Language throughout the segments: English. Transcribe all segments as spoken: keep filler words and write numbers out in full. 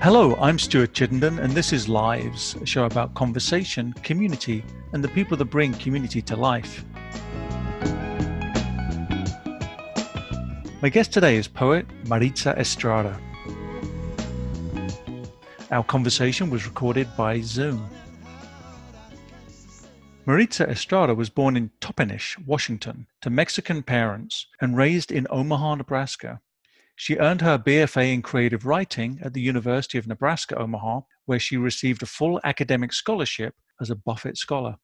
Hello, I'm Stuart Chittenden, and this is Lives, a show about conversation, community, and the people that bring community to life. My guest today is poet Maritza Estrada. Our conversation was recorded by Zoom. Maritza Estrada was born in Toppenish, Washington, to Mexican parents and raised in Omaha, Nebraska. She earned her B F A in Creative Writing at the University of Nebraska, Omaha, where she received a full academic scholarship as a Buffett scholar.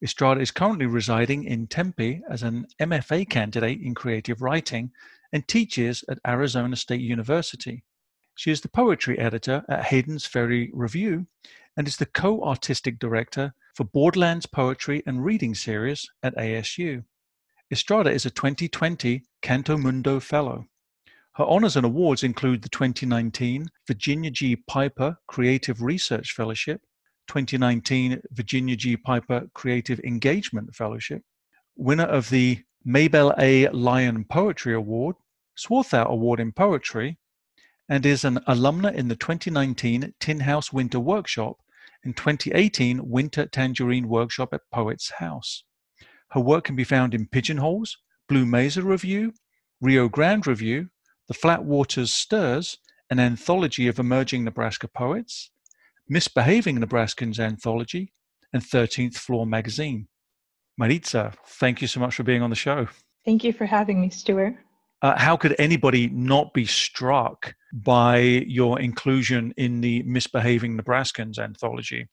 Estrada is currently residing in Tempe as an M F A candidate in Creative Writing and teaches at Arizona State University. She is the poetry editor at Hayden's Ferry Review and is the co-artistic director for Borderlands Poetry and Reading Series at A S U. Estrada is a twenty twenty Canto Mundo Fellow. Her honors and awards include the twenty nineteen Virginia G. Piper Creative Research Fellowship, twenty nineteen Virginia G. Piper Creative Engagement Fellowship, winner of the Mabel A. Lyon Poetry Award, Swarthout Award in Poetry, and is an alumna in the twenty nineteen Tin House Winter Workshop and twenty eighteen Winter Tangerine Workshop at Poets House. Her work can be found in Pigeonholes, Blue Mesa Review, Rio Grande Review, The Flat Waters Stirs, an anthology of emerging Nebraska poets, Misbehaving Nebraskans Anthology, and thirteenth Floor Magazine. Maritza, thank you so much for being on the show. Thank you for having me, Stuart. Uh, how could anybody not be struck by your inclusion in the Misbehaving Nebraskans Anthology?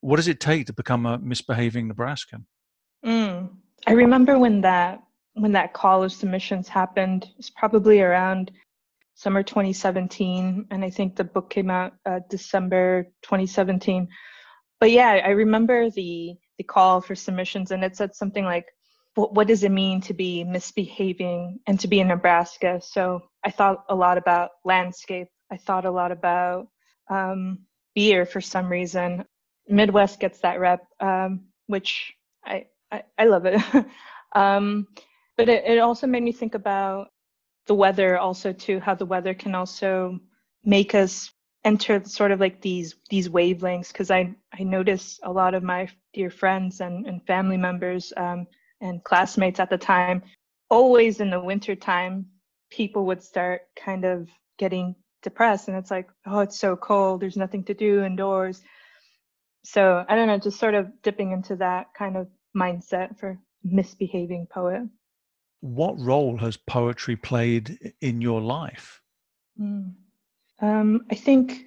What does it take to become a misbehaving Nebraskan? Mm. I remember when that When that call of submissions happened, it's probably around summer twenty seventeen, and I think the book came out uh, December twenty seventeen. But yeah, I remember the the call for submissions, and it said something like, what, what does it mean to be misbehaving and to be in Nebraska? So I thought a lot about landscape. I thought a lot about um, beer for some reason. Midwest gets that rep, um, which I, I, I love it. um, But it, it also made me think about the weather also too, how the weather can also make us enter sort of like these these wavelengths, because I, I notice a lot of my dear friends and, and family members um, and classmates at the time, always in the wintertime, people would start kind of getting depressed. And it's like, oh, it's so cold. There's nothing to do indoors. So I don't know, just sort of dipping into that kind of mindset for misbehaving poet. What role has poetry played in your life? Mm. Um, I think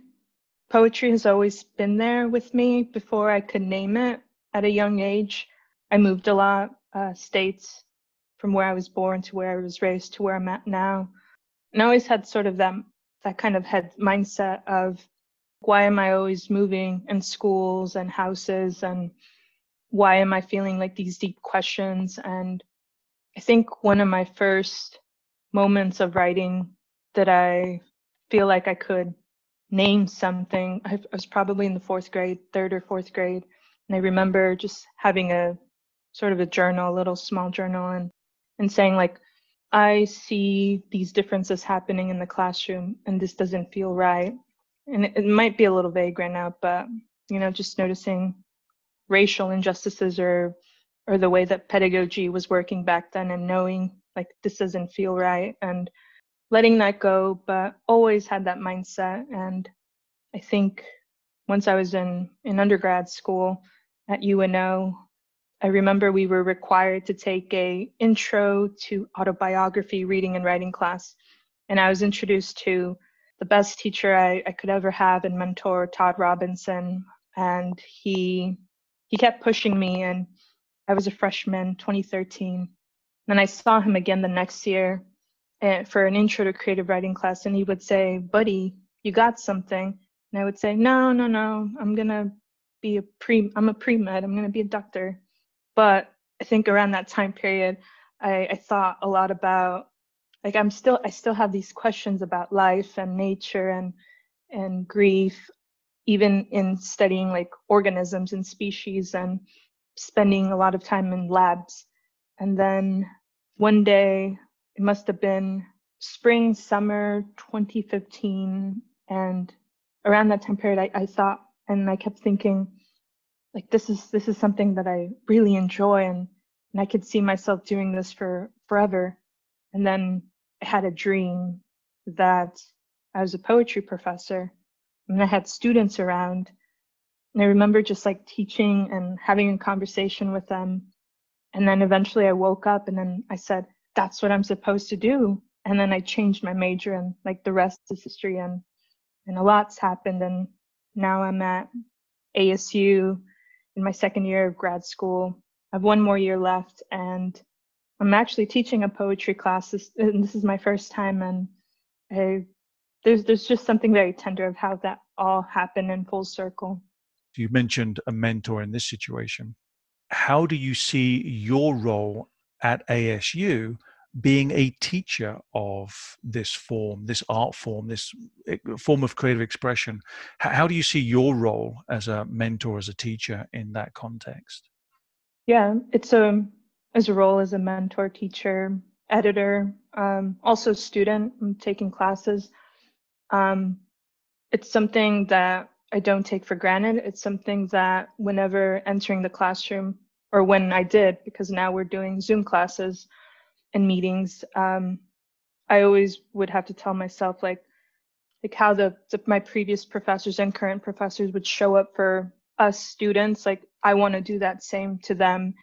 poetry has always been there with me before I could name it. At a young age, I moved a lot, uh, states from where I was born to where I was raised to where I'm at now. And I always had sort of that, that kind of head mindset of why am I always moving in schools and houses, and why am I feeling like these deep questions? And I think one of my first moments of writing that I feel like I could name something, I was probably in the fourth grade, third or fourth grade. And I remember just having a sort of a journal, a little small journal, and, and saying like, I see these differences happening in the classroom and this doesn't feel right. And it, it might be a little vague right now, but, you know, just noticing racial injustices or or the way that pedagogy was working back then, and knowing like this doesn't feel right and letting that go, but always had that mindset. And I think once I was in, in undergrad school at U N O, I remember we were required to take a intro to autobiography reading and writing class. And I was introduced to the best teacher I, I could ever have and mentor, Todd Robinson. And he he kept pushing me, and I was a freshman, twenty thirteen, and I saw him again the next year for an intro to creative writing class, and he would say, buddy, you got something, and I would say, no, no, no, I'm going to be a pre, I'm a pre-med, I'm going to be a doctor. But I think around that time period, I, I thought a lot about, like, I'm still, I still have these questions about life and nature and, and grief, even in studying, like, organisms and species and spending a lot of time in labs. And then one day, it must have been spring, summer twenty fifteen, and around that time period, I, I saw, and I kept thinking, like, this is this is something that I really enjoy, and and I could see myself doing this for forever. And then I had a dream that I was a poetry professor, and I had students around, and I remember just like teaching and having a conversation with them. And then eventually I woke up, and then I said, that's what I'm supposed to do. And then I changed my major, and like the rest is history, and and a lot's happened. And now I'm at A S U in my second year of grad school. I have one more year left, and I'm actually teaching a poetry class. This, and this is my first time, and I, there's there's just something very tender of how that all happened in full circle. You mentioned a mentor in this situation. How do you see your role at A S U being a teacher of this form, this art form, this form of creative expression? How do you see your role as a mentor, as a teacher in that context? Yeah, it's a, as a role as a mentor, teacher, editor, um, also student. I'm taking classes. Um, it's something that I don't take for granted. It's something that whenever entering the classroom, or when I did, because now we're doing Zoom classes and meetings, um, I always would have to tell myself, like, like how the, the my previous professors and current professors would show up for us students. Like, I want to do that same to them.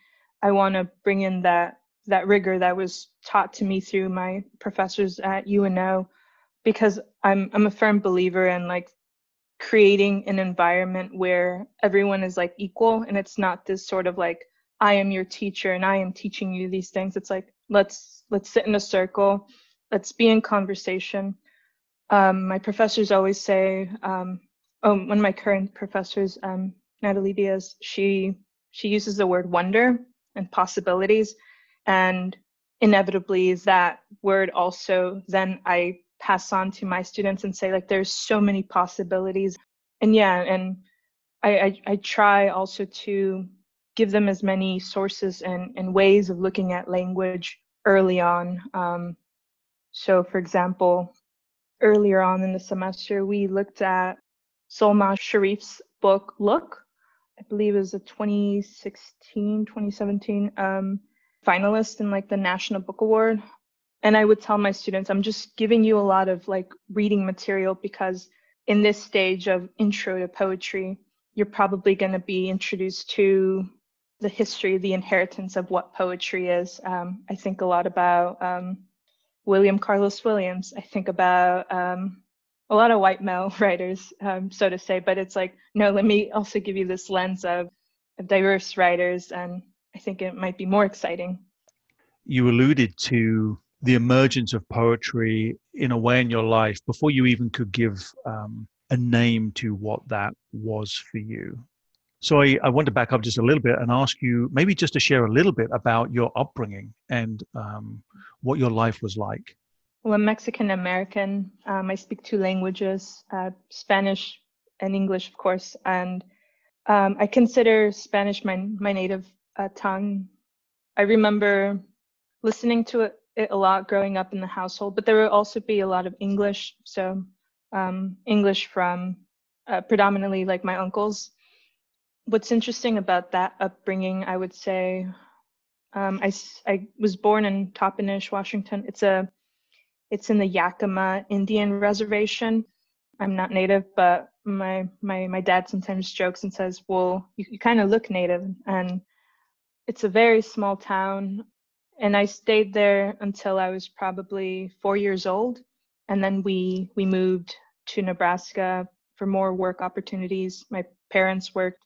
I want to bring in that that rigor that was taught to me through my professors at U N O, because I'm I'm a firm believer in like creating an environment where everyone is like equal, and it's not this sort of like, I am your teacher and I am teaching you these things. It's like, let's let's sit in a circle, let's be in conversation. Um, my professors always say, um, oh, one of my current professors, um, Natalie Diaz, she she uses the word wonder and possibilities, and inevitably that word also then I pass on to my students and say, like, there's so many possibilities. And yeah, and I, I, I try also to give them as many sources and, and ways of looking at language early on. Um, so for example, earlier on in the semester, we looked at Solmaz Sharif's book, Look. I believe it was a twenty sixteen, twenty seventeen um, finalist in like the National Book Award. And I would tell my students, I'm just giving you a lot of like reading material, because in this stage of intro to poetry, you're probably going to be introduced to the history, the inheritance of what poetry is. Um, I think a lot about um, William Carlos Williams. I think about um, a lot of white male writers, um, so to say. But it's like, no, let me also give you this lens of, of diverse writers. And I think it might be more exciting. You alluded to the emergence of poetry in a way in your life before you even could give um, a name to what that was for you. So I, I want to back up just a little bit and ask you maybe just to share a little bit about your upbringing and um, what your life was like. Well, I'm Mexican-American. Um, I speak two languages, uh, Spanish and English, of course. And um, I consider Spanish my, my native uh, tongue. I remember listening to it a lot growing up in the household, but there would also be a lot of English. So um, English from uh, predominantly like my uncles. What's interesting about that upbringing, I would say, um, I, I was born in Toppenish, Washington. It's a, it's in the Yakima Indian Reservation. I'm not native, but my, my, my dad sometimes jokes and says, well, you, you kind of look native. And it's a very small town. And I stayed there until I was probably four years old. And then we we moved to Nebraska for more work opportunities. My parents worked.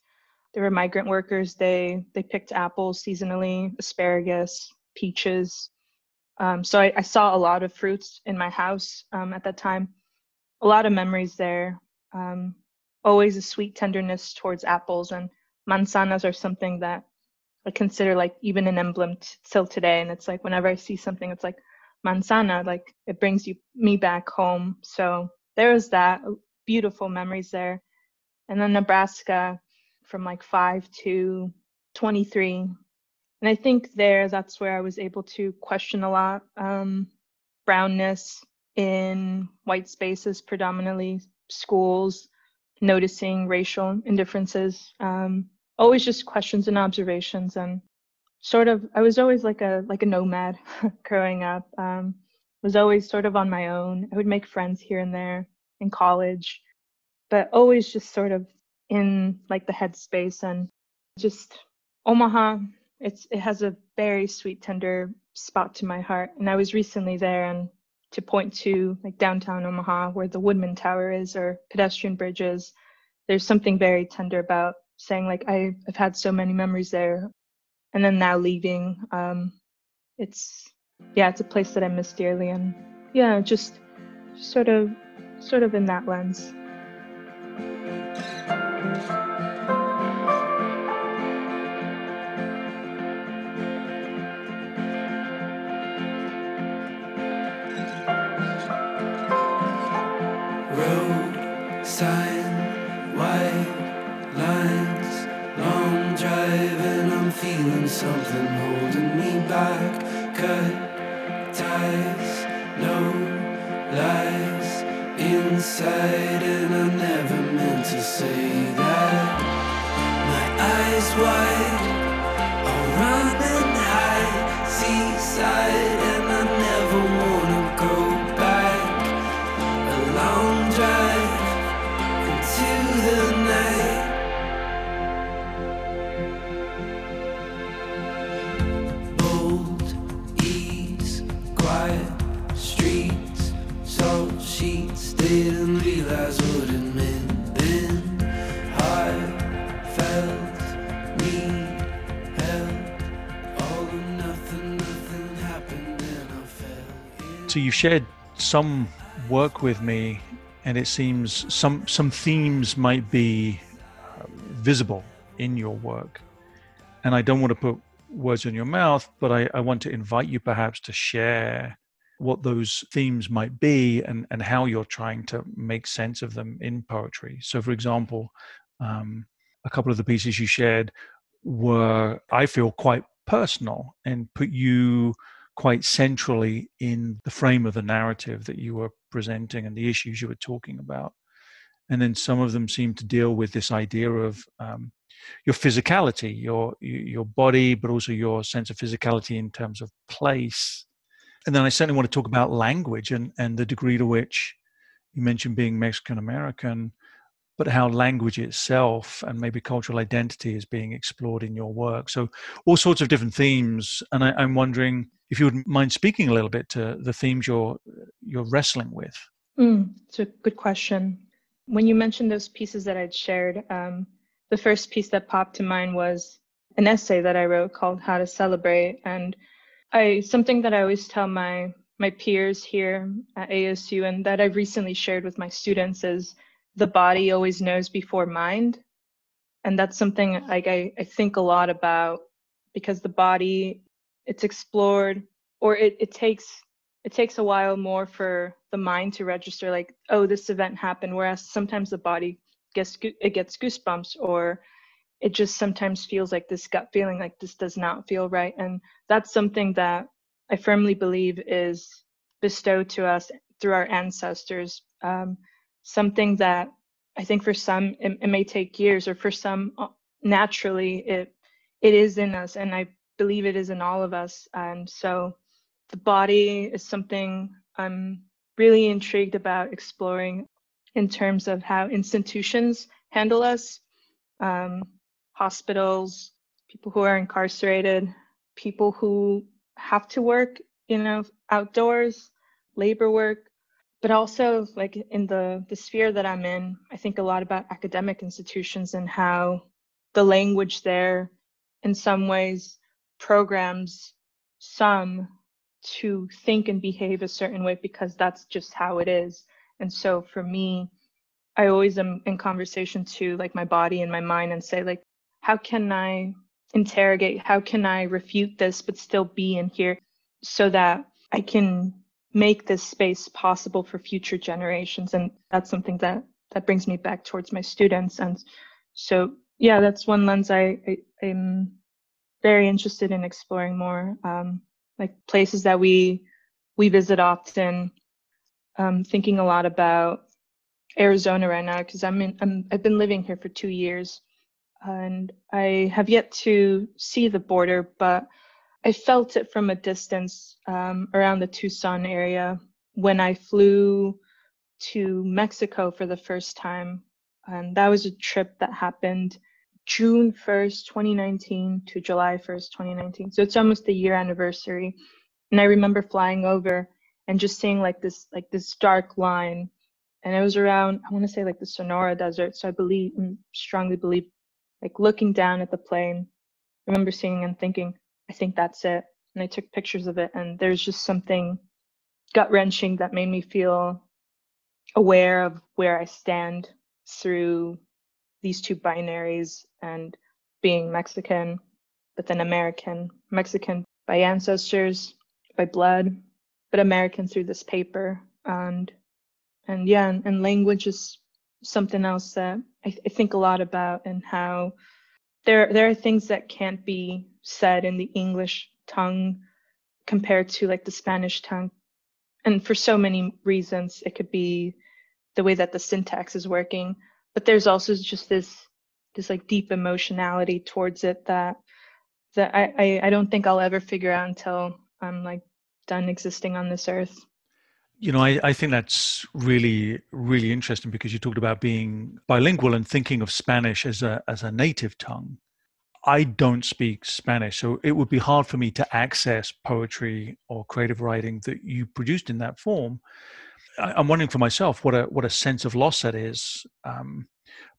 They were migrant workers. They they picked apples seasonally, asparagus, peaches. Um, so I, I saw a lot of fruits in my house um, at that time. A lot of memories there. Um, always a sweet tenderness towards apples, and manzanas are something that I consider like even an emblem t- till today. And it's like, whenever I see something, it's like manzana, like it brings you me back home. So there was that, beautiful memories there. And then Nebraska from like five to twenty-three. And I think there, that's where I was able to question a lot, um, brownness in white spaces, predominantly schools, noticing racial indifferences, um, always just questions and observations. And sort of, I was always like a like a nomad growing up, um, was always sort of on my own. I would make friends here and there in college, but always just sort of in like the headspace. And just Omaha, it's it has a very sweet, tender spot to my heart. And I was recently there, and to point to like downtown Omaha where the Woodman Tower is or pedestrian bridges, there's something very tender about saying like, I, I've had so many memories there. And then now leaving, um, it's, yeah, it's a place that I miss dearly. And yeah, just, just sort of, sort of in that lens. Sign, white lines, long drive, and I'm feeling something holding me back. Cut ties, no lies inside, and I never meant to say that. My eyes wide, I'll run and hide, seaside, and I never wanna go back. A long drive to the night. Old ease, quiet streets, salt sheets, didn't realize what it meant then. High felt need held, all or nothing, nothing happened, and I fell. So you've shared some work with me, and it seems some some themes might be uh, visible in your work. And I don't want to put words in your mouth, but I, I want to invite you perhaps to share what those themes might be and, and how you're trying to make sense of them in poetry. So, for example, um, a couple of the pieces you shared were, I feel, quite personal and put you quite centrally in the frame of the narrative that you were presenting and the issues you were talking about. And then some of them seem to deal with this idea of um, your physicality, your your body, but also your sense of physicality in terms of place. And then I certainly want to talk about language and, and the degree to which you mentioned being Mexican-American, but how language itself and maybe cultural identity is being explored in your work. So all sorts of different themes. And I, I'm wondering if you would mind speaking a little bit to the themes you're, you're wrestling with. Mm, it's a good question. When you mentioned those pieces that I'd shared, um, the first piece that popped to mind was an essay that I wrote called How to Celebrate. And I something that I always tell my, my peers here at A S U, and that I've recently shared with my students, is the body always knows before mind. And that's something like I, I think a lot about, because the body, it's explored, or it, it takes it takes a while more for the mind to register like, oh, this event happened, whereas sometimes the body gets it gets goosebumps, or it just sometimes feels like this gut feeling like this does not feel right. And that's something that I firmly believe is bestowed to us through our ancestors. Um, Something that I think for some it, it may take years, or for some naturally it it is in us, and I believe it is in all of us. And so the body is something I'm really intrigued about exploring in terms of how institutions handle us, um, hospitals, people who are incarcerated, people who have to work, you know, outdoors, labor work. But also, like in the, the sphere that I'm in, I think a lot about academic institutions and how the language there, in some ways, programs some to think and behave a certain way because that's just how it is. And so for me, I always am in conversation to like my body and my mind and say like, how can I interrogate? How can I refute this but still be in here so that I can make this space possible for future generations? And that's something that that brings me back towards my students. And so yeah, that's one lens I, I I'm very interested in exploring more, um, like places that we we visit often, um, thinking a lot about Arizona right now because I'm in. I'm, I've been living here for two years, and I have yet to see the border, but I felt it from a distance um, around the Tucson area when I flew to Mexico for the first time. And that was a trip that happened June first, twenty nineteen to July first, twenty nineteen. So it's almost a year anniversary. And I remember flying over and just seeing like this, like this dark line. And it was around, I want to say like the Sonora Desert. So I believe, strongly believe, like looking down at the plane, I remember seeing and thinking, I think that's it. And I took pictures of it. And there's just something gut-wrenching that made me feel aware of where I stand through these two binaries and being Mexican, but then American. Mexican by ancestors, by blood, but American through this paper. And and yeah, and, and language is something else that I, th- I think a lot about, and how there there are things that can't be said in the English tongue compared to like the Spanish tongue. And for so many reasons, it could be the way that the syntax is working, but there's also just this this like deep emotionality towards it that that I, I, I don't think I'll ever figure out until I'm like done existing on this earth. You know, I, I think that's really, really interesting, because you talked about being bilingual and thinking of Spanish as a as a native tongue. I don't speak Spanish, so it would be hard for me to access poetry or creative writing that you produced in that form. I, I'm wondering for myself what a what a sense of loss that is. Um,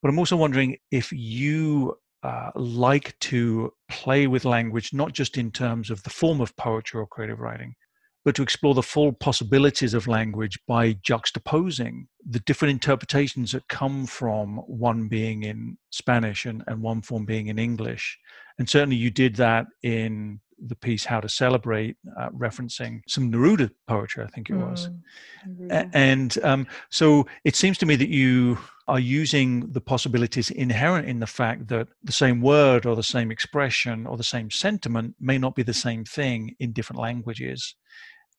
but I'm also wondering if you uh, like to play with language, not just in terms of the form of poetry or creative writing, but to explore the full possibilities of language by juxtaposing the different interpretations that come from one being in Spanish and, and one form being in English. And certainly you did that in the piece How to Celebrate, uh, referencing some Neruda poetry, I think it was. Mm, yeah. And um, so it seems to me that you are using the possibilities inherent in the fact that the same word or the same expression or the same sentiment may not be the same thing in different languages.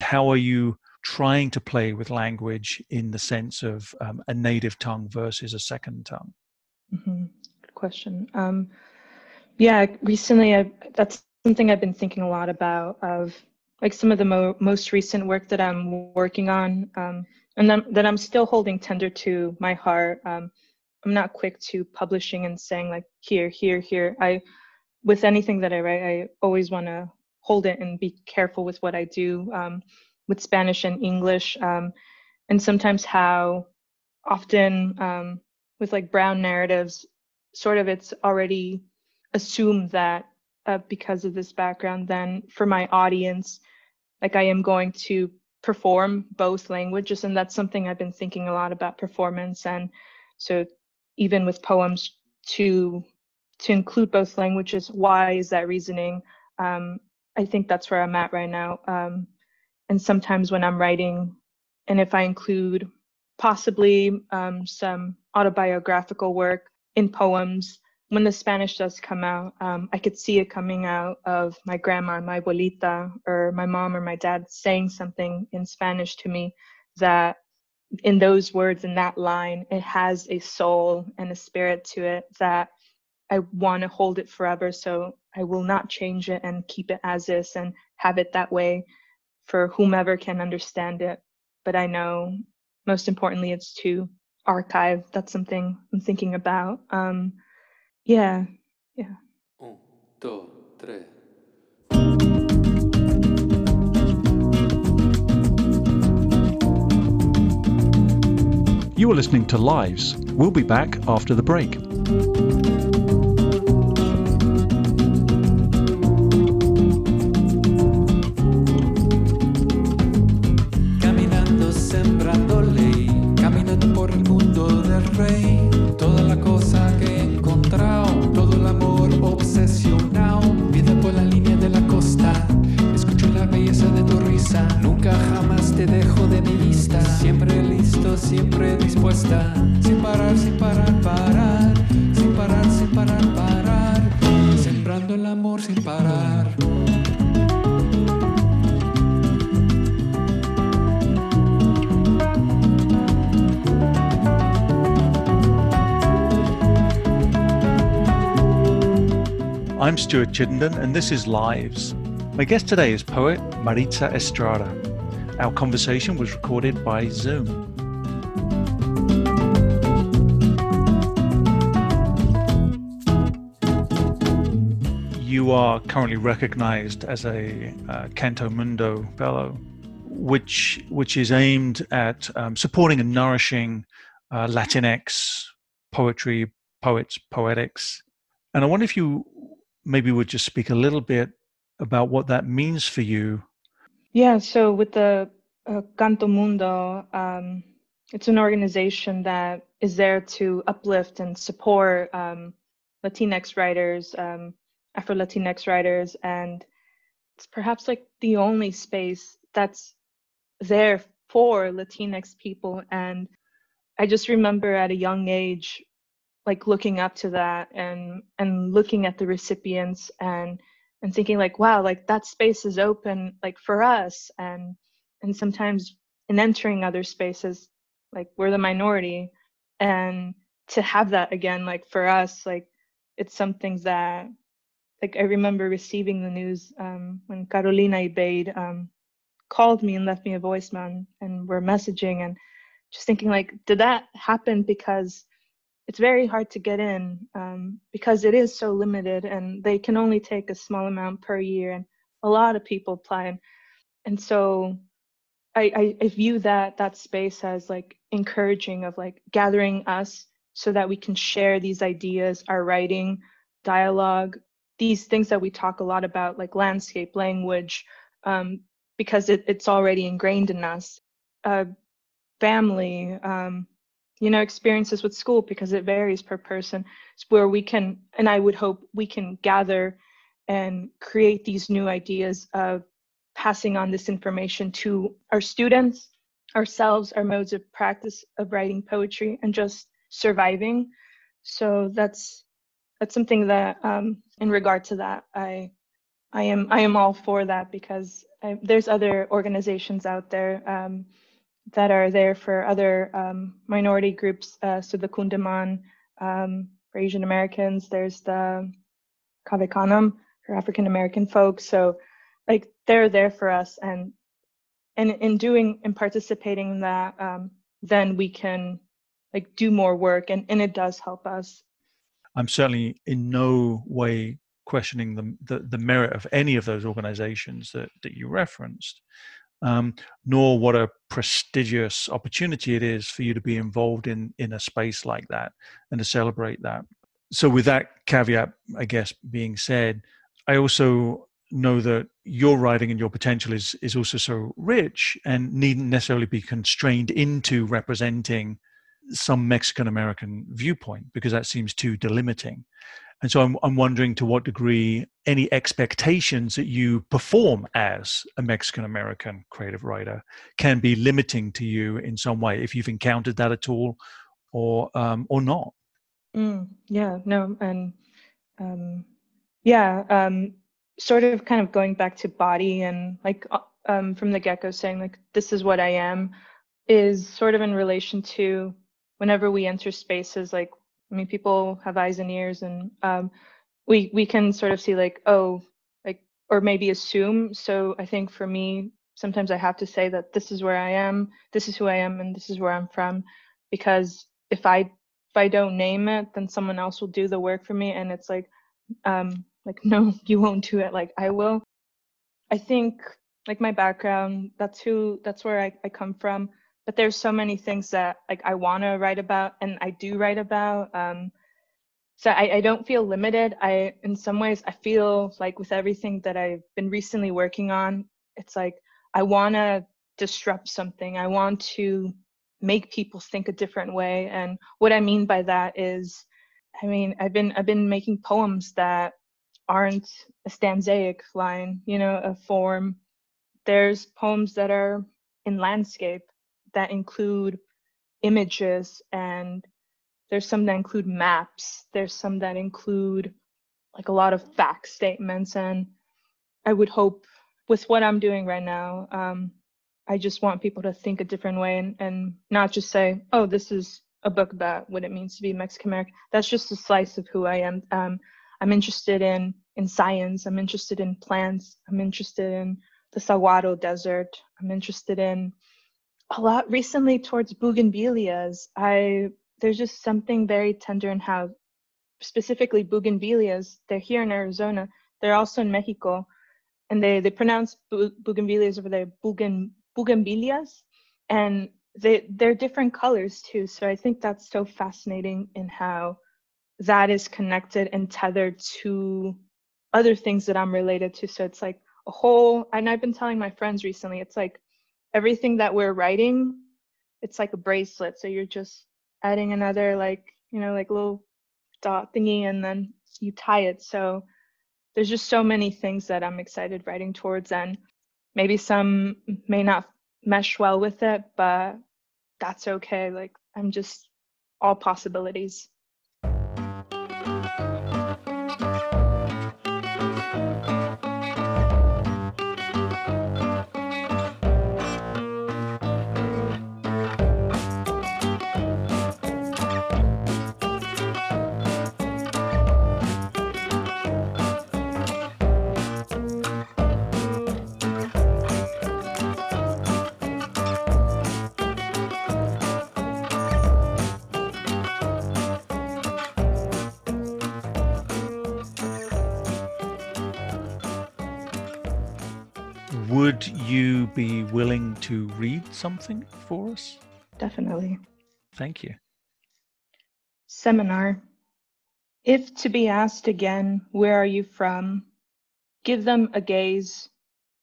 How are you trying to play with language in the sense of um, a native tongue versus a second tongue? Mm-hmm. Good question. Um, yeah, recently, I've, that's something I've been thinking a lot about, of like some of the mo- most recent work that I'm working on, um, and then, that I'm still holding tender to my heart. Um, I'm not quick to publishing and saying like, here, here, here. I, with anything that I write, I always want to hold it and be careful with what I do um, with Spanish and English. Um, and sometimes how often um, with like brown narratives, sort of it's already assumed that uh, because of this background, then for my audience, like I am going to perform both languages. And that's something I've been thinking a lot about, performance. And so even with poems to, to include both languages, why is that reasoning? Um, I think that's where I'm at right now. Um, and sometimes when I'm writing, and if I include possibly um, some autobiographical work in poems, when the Spanish does come out, um, I could see it coming out of my grandma, my abuelita, or my mom or my dad saying something in Spanish to me that in those words, in that line, it has a soul and a spirit to it that I want to hold it forever, so I will not change it and keep it as is and have it that way for whomever can understand it. But I know most importantly, it's to archive. That's something I'm thinking about. Um, yeah, yeah. Un, dos, tres. You are listening to Lives. We'll be back after the break. I'm Stuart Chittenden, and this is Lives. My guest today is poet Maritza Estrada. Our conversation was recorded by Zoom. You are currently recognized as a uh, Canto Mundo Fellow, which which is aimed at um, supporting and nourishing uh, Latinx poetry, poets, poetics. And I wonder if you maybe would just speak a little bit about what that means for you. Yeah, so with the uh, Canto Mundo, um, it's an organization that is there to uplift and support um, Latinx writers, um, Afro-Latinx writers, and it's perhaps like the only space that's there for Latinx people. And I just remember at a young age, like looking up to that and and looking at the recipients and and thinking like, wow, like that space is open like for us. And and sometimes in entering other spaces, like we're the minority, and to have that again, like for us, like it's something that, like, I remember receiving the news um, when Carolina Ibade um, called me and left me a voicemail, and, and we're messaging and just thinking, like, did that happen? Because it's very hard to get in um, because it is so limited, and they can only take a small amount per year, and a lot of people apply. And, and so I, I, I view that that space as, like, encouraging of, like, gathering us so that we can share these ideas, our writing, dialogue, these things that we talk a lot about, like landscape, language, um, because it, it's already ingrained in us. Uh, family, um, you know, experiences with school, because it varies per person. It's where we can, and I would hope we can gather and create these new ideas of passing on this information to our students, ourselves, our modes of practice of writing poetry, and just surviving. So that's that's something that, um, in regard to that, I, I am, I am all for that, because I, there's other organizations out there um, that are there for other um, minority groups. Uh, so the Kundaman um, for Asian Americans, there's the Kavekanam for African American folks. So, like, they're there for us, and and in doing and participating in that, um, then we can, like, do more work, and and it does help us. I'm certainly in no way questioning the, the, the merit of any of those organizations that, that you referenced, um, nor what a prestigious opportunity it is for you to be involved in, in a space like that and to celebrate that. So with that caveat, I guess, being said, I also know that your writing and your potential is, is also so rich and needn't necessarily be constrained into representing some Mexican-American viewpoint, because that seems too delimiting. And so I'm, I'm wondering to what degree any expectations that you perform as a Mexican-American creative writer can be limiting to you in some way, if you've encountered that at all, or um, or not. Mm, yeah, no, and um, yeah, um, sort of kind of going back to body and, like, um, from the get-go saying, like, this is what I am, is sort of in relation to whenever we enter spaces, like, I mean, people have eyes and ears, and um, we we can sort of see, like, oh, like, or maybe assume. So I think for me, sometimes I have to say that this is where I am, this is who I am, and this is where I'm from, because if I if I don't name it, then someone else will do the work for me, and it's like, um, like, no, you won't do it, like, I will. I think, like, my background, that's who, that's where I, I come from. But there's so many things that, like, I want to write about, and I do write about. Um, so I, I don't feel limited. I, in some ways, I feel like with everything that I've been recently working on, it's like, I want to disrupt something. I want to make people think a different way. And what I mean by that is, I mean, I've been, I've been making poems that aren't a stanzaic line, you know, a form. There's poems that are in landscape, that include images, and there's some that include maps, there's some that include, like, a lot of fact statements. And I would hope with what I'm doing right now, um, I just want people to think a different way, and, and not just say, oh, this is a book about what it means to be Mexican American. That's just a slice of who I am. Um, I'm interested in in science. I'm interested in plants. I'm interested in the Saguaro Desert. I'm interested in a lot recently towards bougainvilleas. I there's just something very tender in how specifically bougainvilleas, they're here in Arizona. They're also in Mexico, and they, they pronounce bougainvilleas over there, bougain, bougainvilleas, and they, they're different colors too. So I think that's so fascinating in how that is connected and tethered to other things that I'm related to. So it's like a whole, and I've been telling my friends recently, it's like everything that we're writing, it's like a bracelet. So you're just adding another, like, you know, like little dot thingy, and then you tie it. So there's just so many things that I'm excited writing towards, and maybe some may not mesh well with it, but that's okay. Like, I'm just all possibilities. Would you be willing to read something for us? Definitely. Thank you. Seminar. If to be asked again, where are you from? Give them a gaze,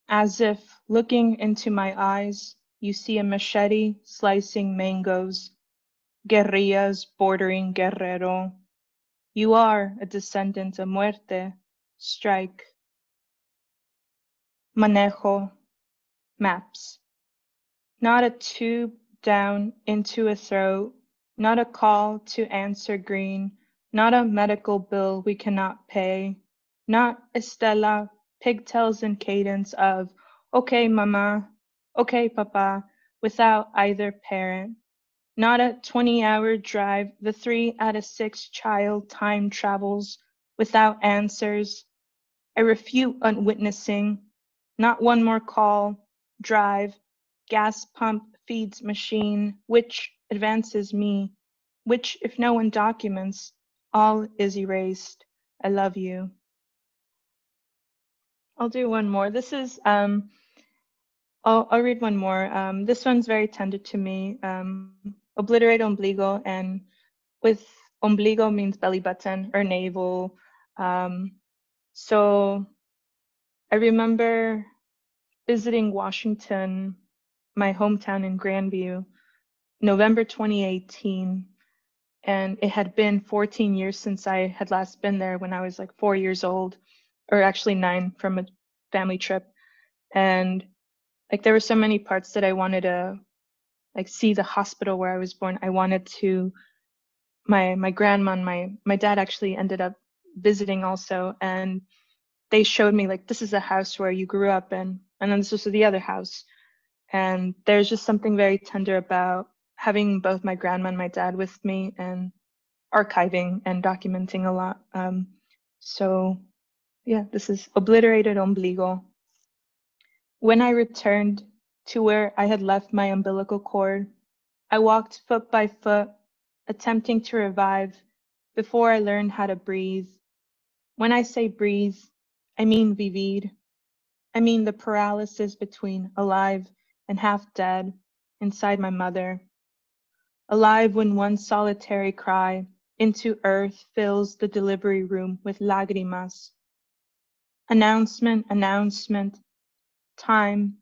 as if looking into my eyes, you see a machete slicing mangoes, guerrillas bordering Guerrero. You are a descendant of muerte, strike. Manejo, maps. Not a tube down into a throat, not a call to answer green, not a medical bill we cannot pay, not Estela, pigtails and cadence of, okay, mama, okay, papa, without either parent. Not a twenty-hour drive, the three out of six child time travels without answers. I refute unwitnessing. Not one more call, drive, gas pump feeds machine, which advances me, which if no one documents, all is erased. I love you. I'll do one more. This is, um, I'll, I'll read one more. Um, this one's very tender to me. Um, obliterate ombligo, and with ombligo means belly button or navel. Um, so I remember visiting Washington, my hometown in Grandview, November twenty eighteen, and it had been fourteen years since I had last been there, when I was like four years old, or actually nine, from a family trip. And like, there were so many parts that I wanted to like see. The hospital where I was born, I wanted to, my my grandma and my my dad actually ended up visiting also, and they showed me, like, this is the house where you grew up in, and then this was the other house. And there's just something very tender about having both my grandma and my dad with me, and archiving and documenting a lot. Um, so yeah, this is Obliterated Ombligo. When I returned to where I had left my umbilical cord, I walked foot by foot, attempting to revive before I learned how to breathe. When I say breathe, I mean vivid. I mean the paralysis between alive and half dead inside my mother. Alive when one solitary cry into earth fills the delivery room with lágrimas. Announcement, announcement, time,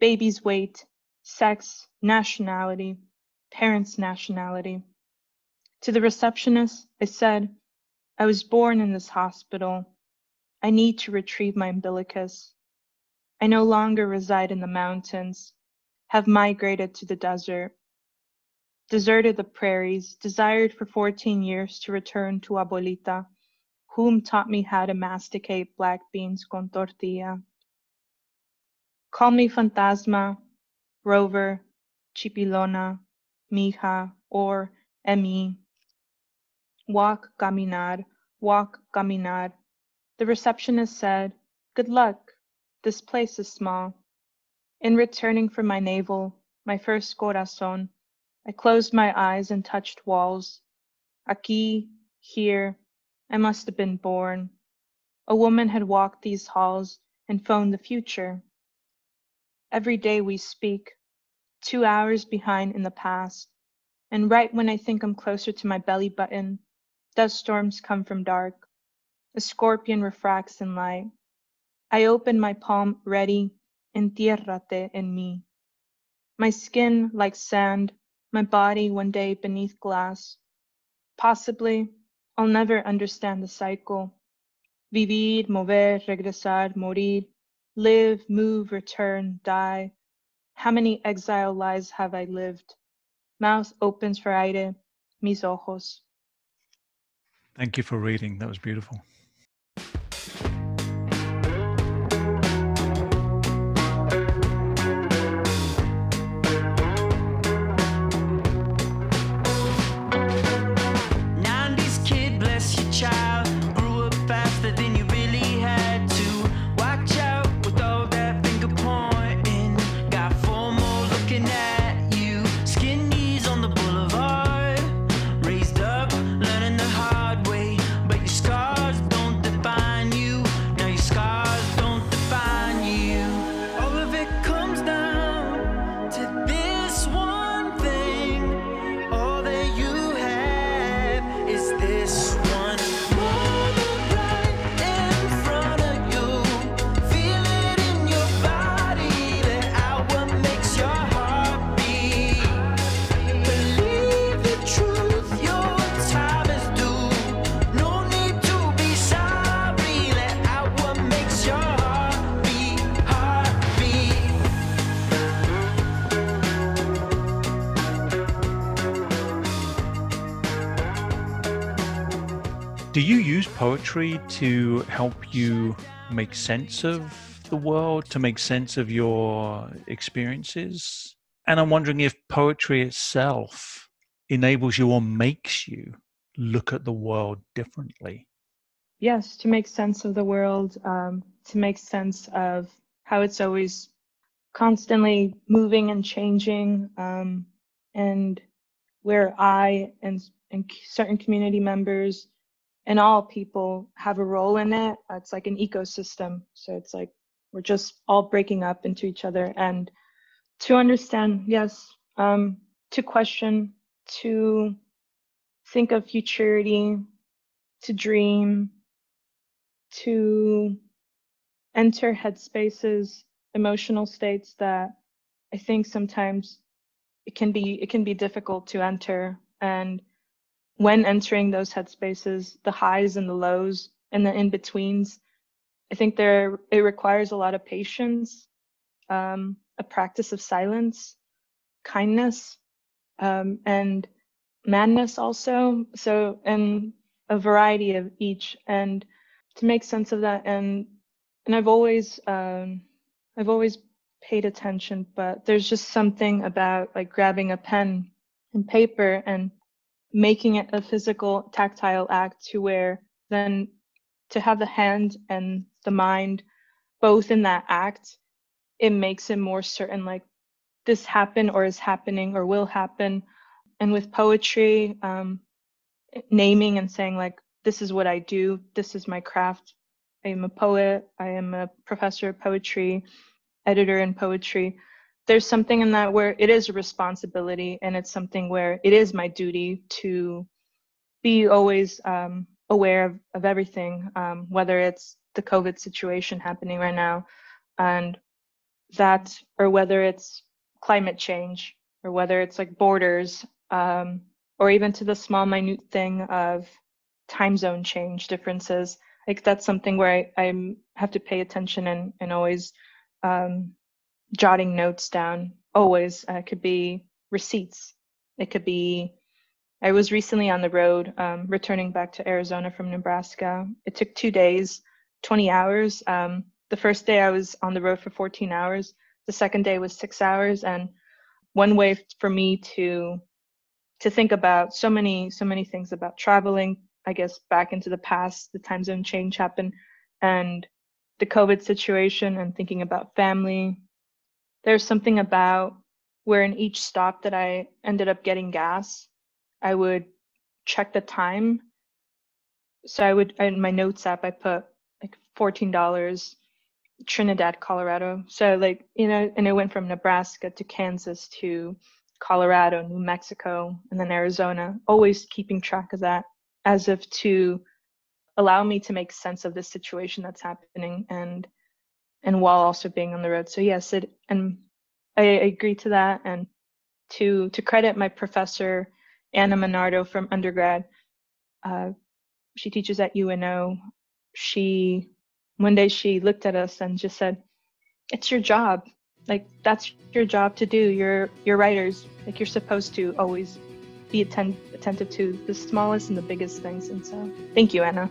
baby's weight, sex, nationality, parents' nationality. To the receptionist, I said, I was born in this hospital. I need to retrieve my umbilicus. I no longer reside in the mountains, have migrated to the desert, deserted the prairies, desired for fourteen years to return to Abuelita, whom taught me how to masticate black beans con tortilla. Call me fantasma, rover, chipilona, mija, or emi. Walk, caminar, walk, caminar. The receptionist said, "Good luck. This place is small." In returning from my navel, my first corazón, I closed my eyes and touched walls. Aquí, here, I must have been born. A woman had walked these halls and phoned the future. Every day we speak, two hours behind in the past, and right when I think I'm closer to my belly button, dust storms come from dark. A scorpion refracts in light. I open my palm ready, entiérrate en mí. My skin like sand, my body one day beneath glass. Possibly, I'll never understand the cycle. Vivir, mover, regresar, morir. Live, move, return, die. How many exile lives have I lived? Mouth opens for aire, mis ojos. Thank you for reading. That was beautiful. Do you use poetry to help you make sense of the world, to make sense of your experiences? And I'm wondering if poetry itself enables you or makes you look at the world differently. Yes, to make sense of the world, um, to make sense of how it's always constantly moving and changing, um, and where I and, and certain community members and all people have a role in it. It's like an ecosystem. So it's like we're just all breaking up into each other. And to understand, yes, um, to question, to think of futurity, to dream, to enter headspaces, emotional states that I think sometimes it can be it can be difficult to enter. And when entering those headspaces, the highs and the lows and the in-betweens, I think there it requires a lot of patience, um, a practice of silence, kindness, um, and madness also. So, and a variety of each, and to make sense of that. And and I've always um, I've always paid attention, but there's just something about like grabbing a pen and paper and making it a physical, tactile act to where then to have the hand and the mind both in that act, it makes it more certain, like this happened or is happening or will happen. And with poetry, um, naming and saying like, this is what I do, this is my craft. I am a poet, I am a professor of poetry, editor in poetry. There's something in that where it is a responsibility, and it's something where it is my duty to be always um, aware of, of everything, um, whether it's the COVID situation happening right now and that, or whether it's climate change, or whether it's like borders, um, or even to the small minute thing of time zone change differences. Like that's something where I, I have to pay attention and, and always, um, jotting notes down always. Uh, it could be receipts. It could be, I was recently on the road, um, returning back to Arizona from Nebraska. It took two days, twenty hours. Um, the first day I was on the road for fourteen hours. The second day was six hours. And one way for me to, to think about so many, so many things about traveling, I guess, back into the past, the time zone change happened, and the COVID situation and thinking about family. There's something about where in each stop that I ended up getting gas, I would check the time. So I would, in my notes app, I put like fourteen dollars Trinidad, Colorado. So like, you know, and it went from Nebraska to Kansas to Colorado, New Mexico, and then Arizona, always keeping track of that as if to allow me to make sense of this situation that's happening and and while also being on the road. So yes, it, and I agree to that. And to to credit my professor, Anna Minardo from undergrad, uh, she teaches at U N O. She, one day she looked at us and just said, it's your job. Like, that's your job to do. You're, you're writers. Like, you're supposed to always be atten- attentive to the smallest and the biggest things. And so thank you, Anna.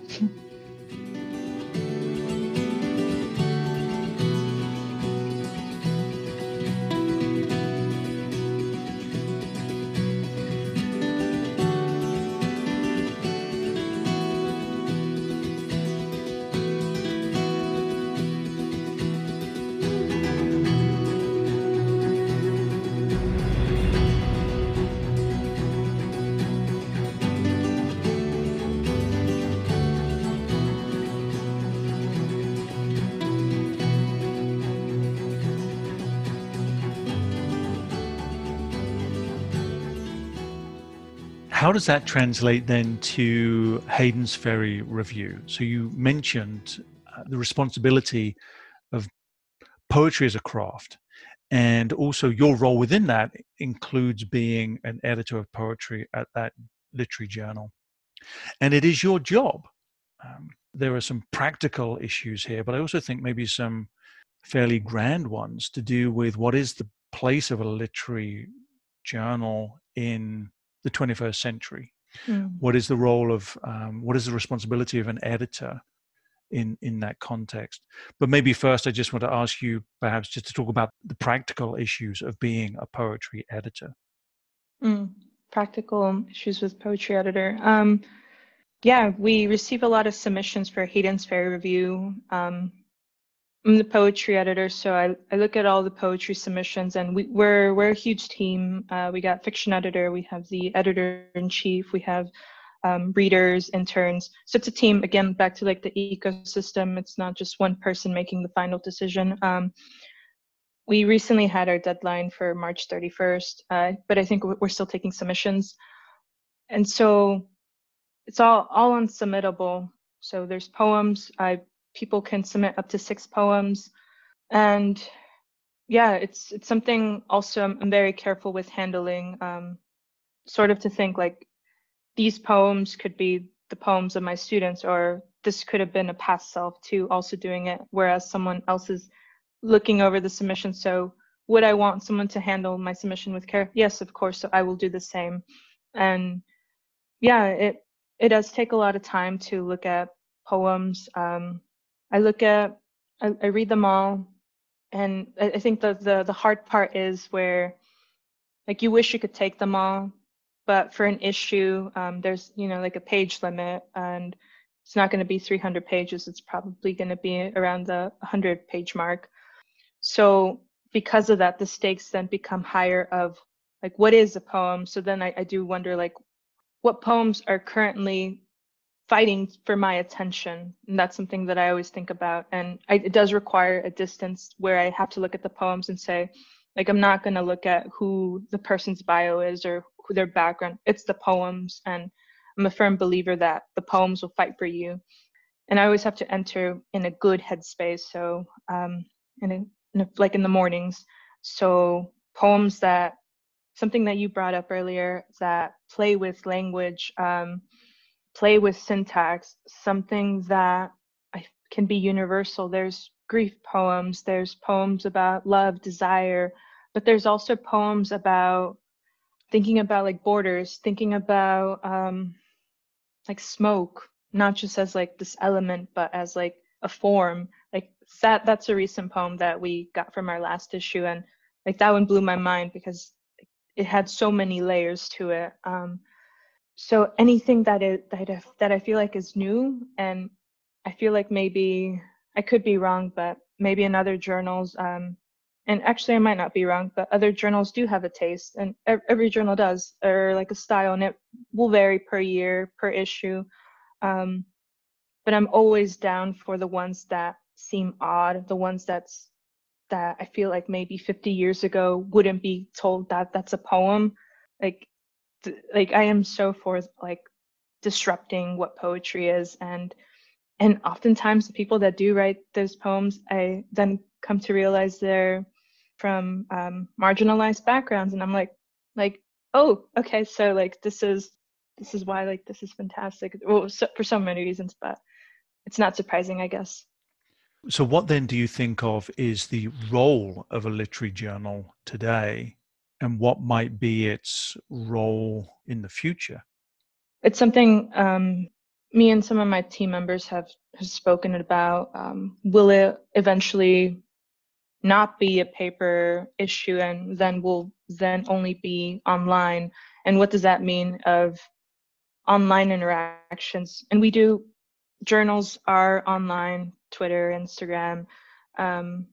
How does that translate then to Hayden's Ferry Review? So you mentioned uh, the responsibility of poetry as a craft, and also your role within that includes being an editor of poetry at that literary journal. And it is your job. Um, there are some practical issues here, but I also think maybe some fairly grand ones to do with what is the place of a literary journal in the twenty-first century. Mm. What is the role of, um, what is the responsibility of an editor in, in that context? But maybe first I just want to ask you perhaps just to talk about the practical issues of being a poetry editor. Mm. Practical issues with poetry editor. Um, yeah, we receive a lot of submissions for Hayden's Ferry Review. Um, I'm the poetry editor, so I, I look at all the poetry submissions, and we, we're we're a huge team. Uh, we got fiction editor, we have the editor-in-chief, we have um, readers, interns. So it's a team, again, back to like the ecosystem. It's not just one person making the final decision. Um, we recently had our deadline for March thirty-first, uh, but I think we're still taking submissions. And so it's all, all unsubmittable. So there's poems. I People can submit up to six poems. And yeah, it's it's something also I'm, I'm very careful with handling, um, sort of to think like these poems could be the poems of my students, or this could have been a past self too also doing it, whereas someone else is looking over the submission. So would I want someone to handle my submission with care? Yes, of course. So I will do the same. And yeah, it, it does take a lot of time to look at poems. Um, I look at, I, I read them all, and I, I think the, the the hard part is where, like, you wish you could take them all, but for an issue, um, there's, you know, like a page limit, and it's not going to be three hundred pages. It's probably going to be around the one hundred page mark. So because of that, the stakes then become higher of, like, what is a poem? So then I, I do wonder, like, what poems are currently fighting for my attention? And that's something that I always think about. And I, it does require a distance where I have to look at the poems and say, like, I'm not going to look at who the person's bio is or who their background. It's the poems. And I'm a firm believer that the poems will fight for you. And I always have to enter in a good headspace. So, um, in a, in a, like in the mornings. So poems that, something that you brought up earlier, that play with language, um, play with syntax, something that can be universal. There's grief poems, there's poems about love, desire, but there's also poems about thinking about like borders, thinking about um, like smoke, not just as like this element, but as like a form. Like that, that's a recent poem that we got from our last issue. And like that one blew my mind because it had so many layers to it. Um, So anything that, is, that, I, that I feel like is new and I feel like maybe, I could be wrong, but maybe in other journals, um, and actually I might not be wrong, but other journals do have a taste, and every journal does, or like a style, and it will vary per year, per issue. Um, but I'm always down for the ones that seem odd, the ones that's, that I feel like maybe fifty years ago wouldn't be told that that's a poem. Like, th- like I am so for like disrupting what poetry is, and and oftentimes the people that do write those poems, I then come to realize they're from um, marginalized backgrounds, and I'm like, like, oh, okay, so like this is this is why like this is fantastic. Well, so, for so many reasons, but it's not surprising, I guess. So what then do you think of is the role of a literary journal today, and what might be its role in the future? It's something um, me and some of my team members have, have spoken about. Um, will it eventually not be a paper issue, and then will then only be online? And what does that mean of online interactions? And we do, journals are online, Twitter, Instagram. Um,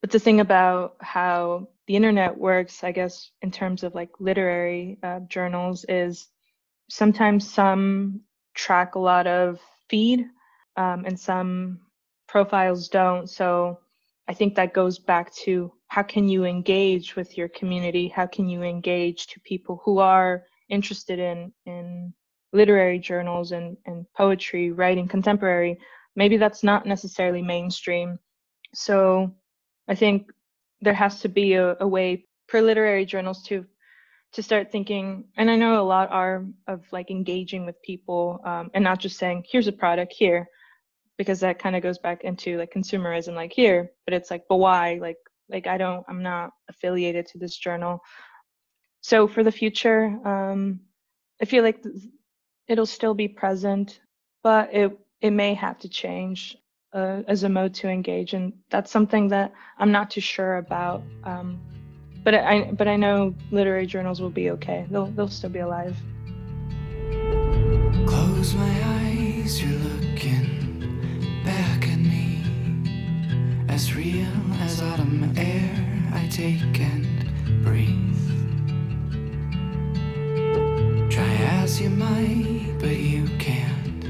but the thing about how the internet works, I guess, in terms of like literary uh, journals, is sometimes some track a lot of feed um, and some profiles don't. So I think that goes back to how can you engage with your community? How can you engage to people who are interested in, in literary journals and, and poetry, writing, contemporary? Maybe that's not necessarily mainstream. So I think there has to be a, a way for literary journals to to start thinking, and I know a lot are of like engaging with people um, and not just saying, here's a product here, because that kind of goes back into like consumerism, like here, but it's like, but why? Like, like I don't, I'm not affiliated to this journal. So for the future, um, I feel like it'll still be present, but it, it may have to change uh, as a mode to engage, and that's something that I'm not too sure about. Um, but I but I know literary journals will be okay. They'll they'll still be alive. Close my eyes, you're looking back at me. As real as autumn air, I take and breathe. Try as you might, but you can't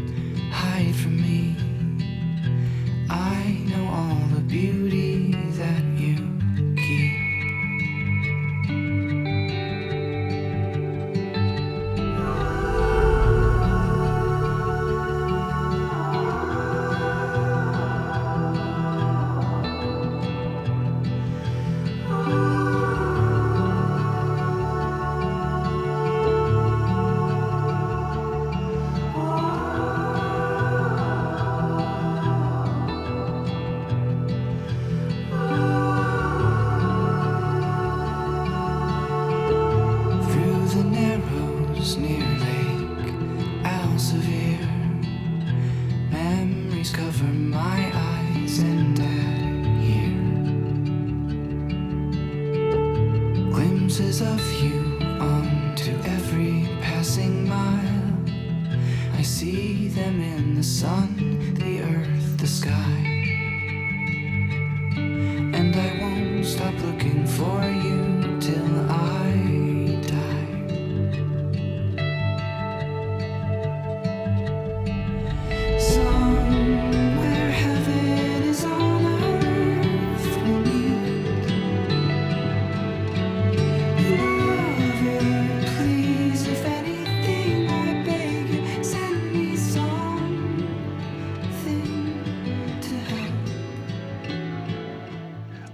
hide from me. I know all the beauty that you keep.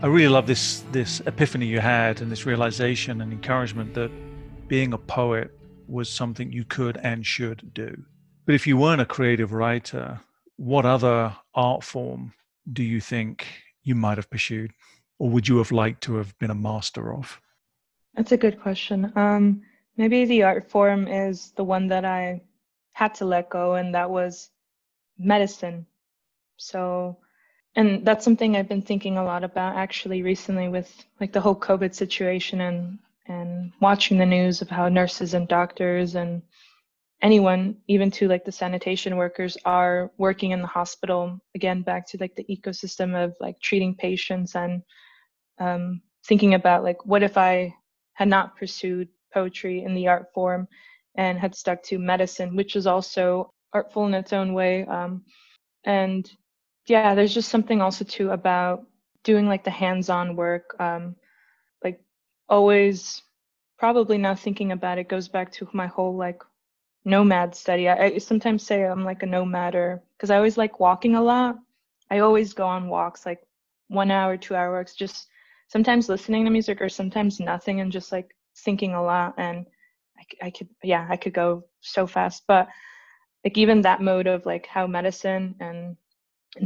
I really love this this epiphany you had, and this realization and encouragement that being a poet was something you could and should do. But if you weren't a creative writer, what other art form do you think you might have pursued, or would you have liked to have been a master of? That's a good question. Um, maybe the art form is the one that I had to let go, and that was medicine. So... and that's something I've been thinking a lot about actually recently with like the whole COVID situation and, and watching the news of how nurses and doctors and anyone, even to like the sanitation workers, are working in the hospital. Again, back to like the ecosystem of like treating patients and um, thinking about like, what if I had not pursued poetry in the art form and had stuck to medicine, which is also artful in its own way. Um, and yeah, there's just something also too about doing like the hands-on work, um, like always, probably now thinking about it goes back to my whole like nomad study. I, I sometimes say I'm like a nomad, or because I always like walking a lot. I always go on walks, like one hour, two hour walks, just sometimes listening to music or sometimes nothing and just like thinking a lot. And I, I could, yeah, I could go so fast, but like even that mode of like how medicine and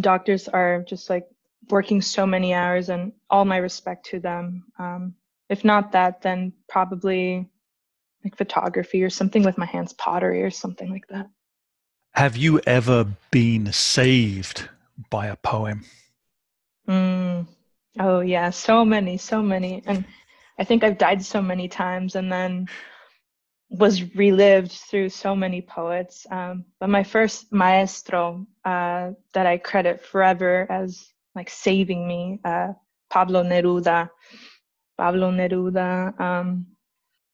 doctors are just like working so many hours, and all my respect to them. Um, if not that, then probably like photography or something with my hands, pottery or something like that. Have you ever been saved by a poem? Mm. Oh yeah, so many, so many. And I think I've died so many times and then was relived through so many poets. Um, but my first maestro uh, that I credit forever as like saving me, uh, Pablo Neruda. Pablo Neruda, um,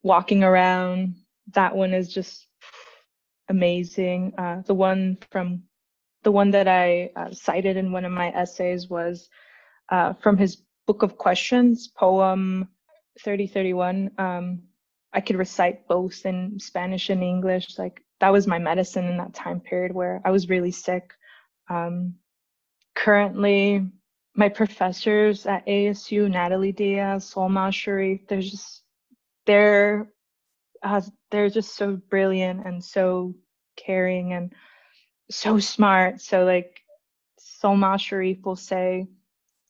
walking around. That one is just amazing. Uh, the one from the one that I uh, cited in one of my essays was uh, from his Book of Questions, poem thirty thirty-one. Um, I could recite both in Spanish and English. Like that was my medicine in that time period where I was really sick. Um, currently, my professors at A S U, Natalie Diaz, Solmaz Sharif, they're just they're uh, they're just so brilliant and so caring and so smart. So like Solmaz Sharif will say,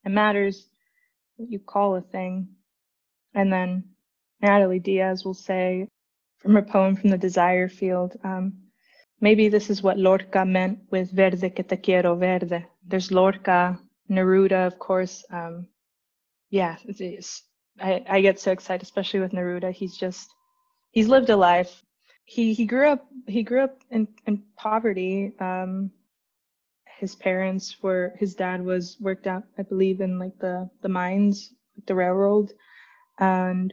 "It matters what you call a thing," and then Natalie Diaz will say, from her poem From the Desire Field, um, maybe this is what Lorca meant with Verde que te quiero verde. There's Lorca, Neruda, of course. Um, yeah, it's, it's, I, I get so excited, especially with Neruda. He's just, he's lived a life. He he grew up, he grew up in, in poverty. Um, his parents were, his dad was worked out, I believe, in like the, the mines, the railroad. And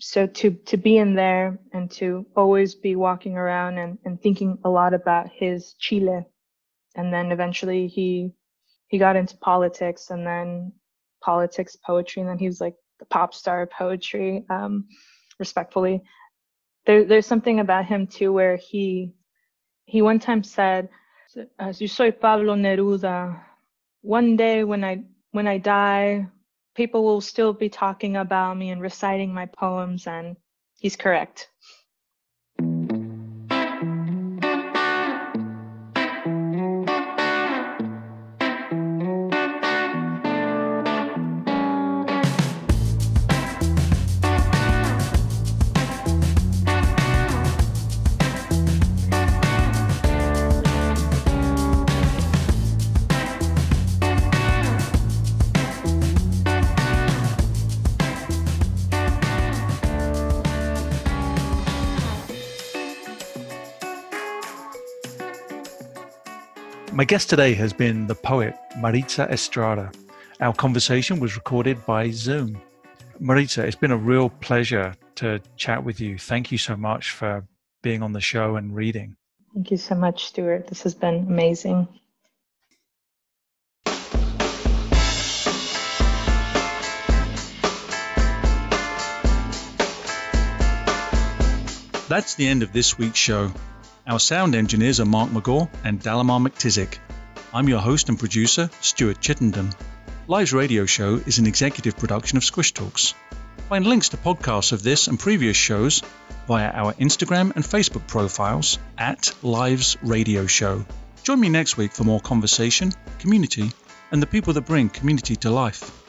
so to to be in there and to always be walking around and, and thinking a lot about his Chile. And then eventually he he got into politics, and then politics, poetry, and then he was like the pop star of poetry, um, respectfully. There, there's something about him too where he he one time said, "As you soy Pablo Neruda, one day when I when I die, people will still be talking about me and reciting my poems," and he's correct. My guest today has been the poet Maritza Estrada. Our conversation was recorded by Zoom. Maritza, it's been a real pleasure to chat with you. Thank you so much for being on the show and reading. Thank you so much, Stuart. This has been amazing. That's the end of this week's show. Our sound engineers are Mark McGaw and Dalamar McTizik. I'm your host and producer, Stuart Chittenden. Live's radio show is an executive production of Squish Talks. Find links to podcasts of this and previous shows via our Instagram and Facebook profiles at Live's Radio Show. Join me next week for more conversation, community, and the people that bring community to life.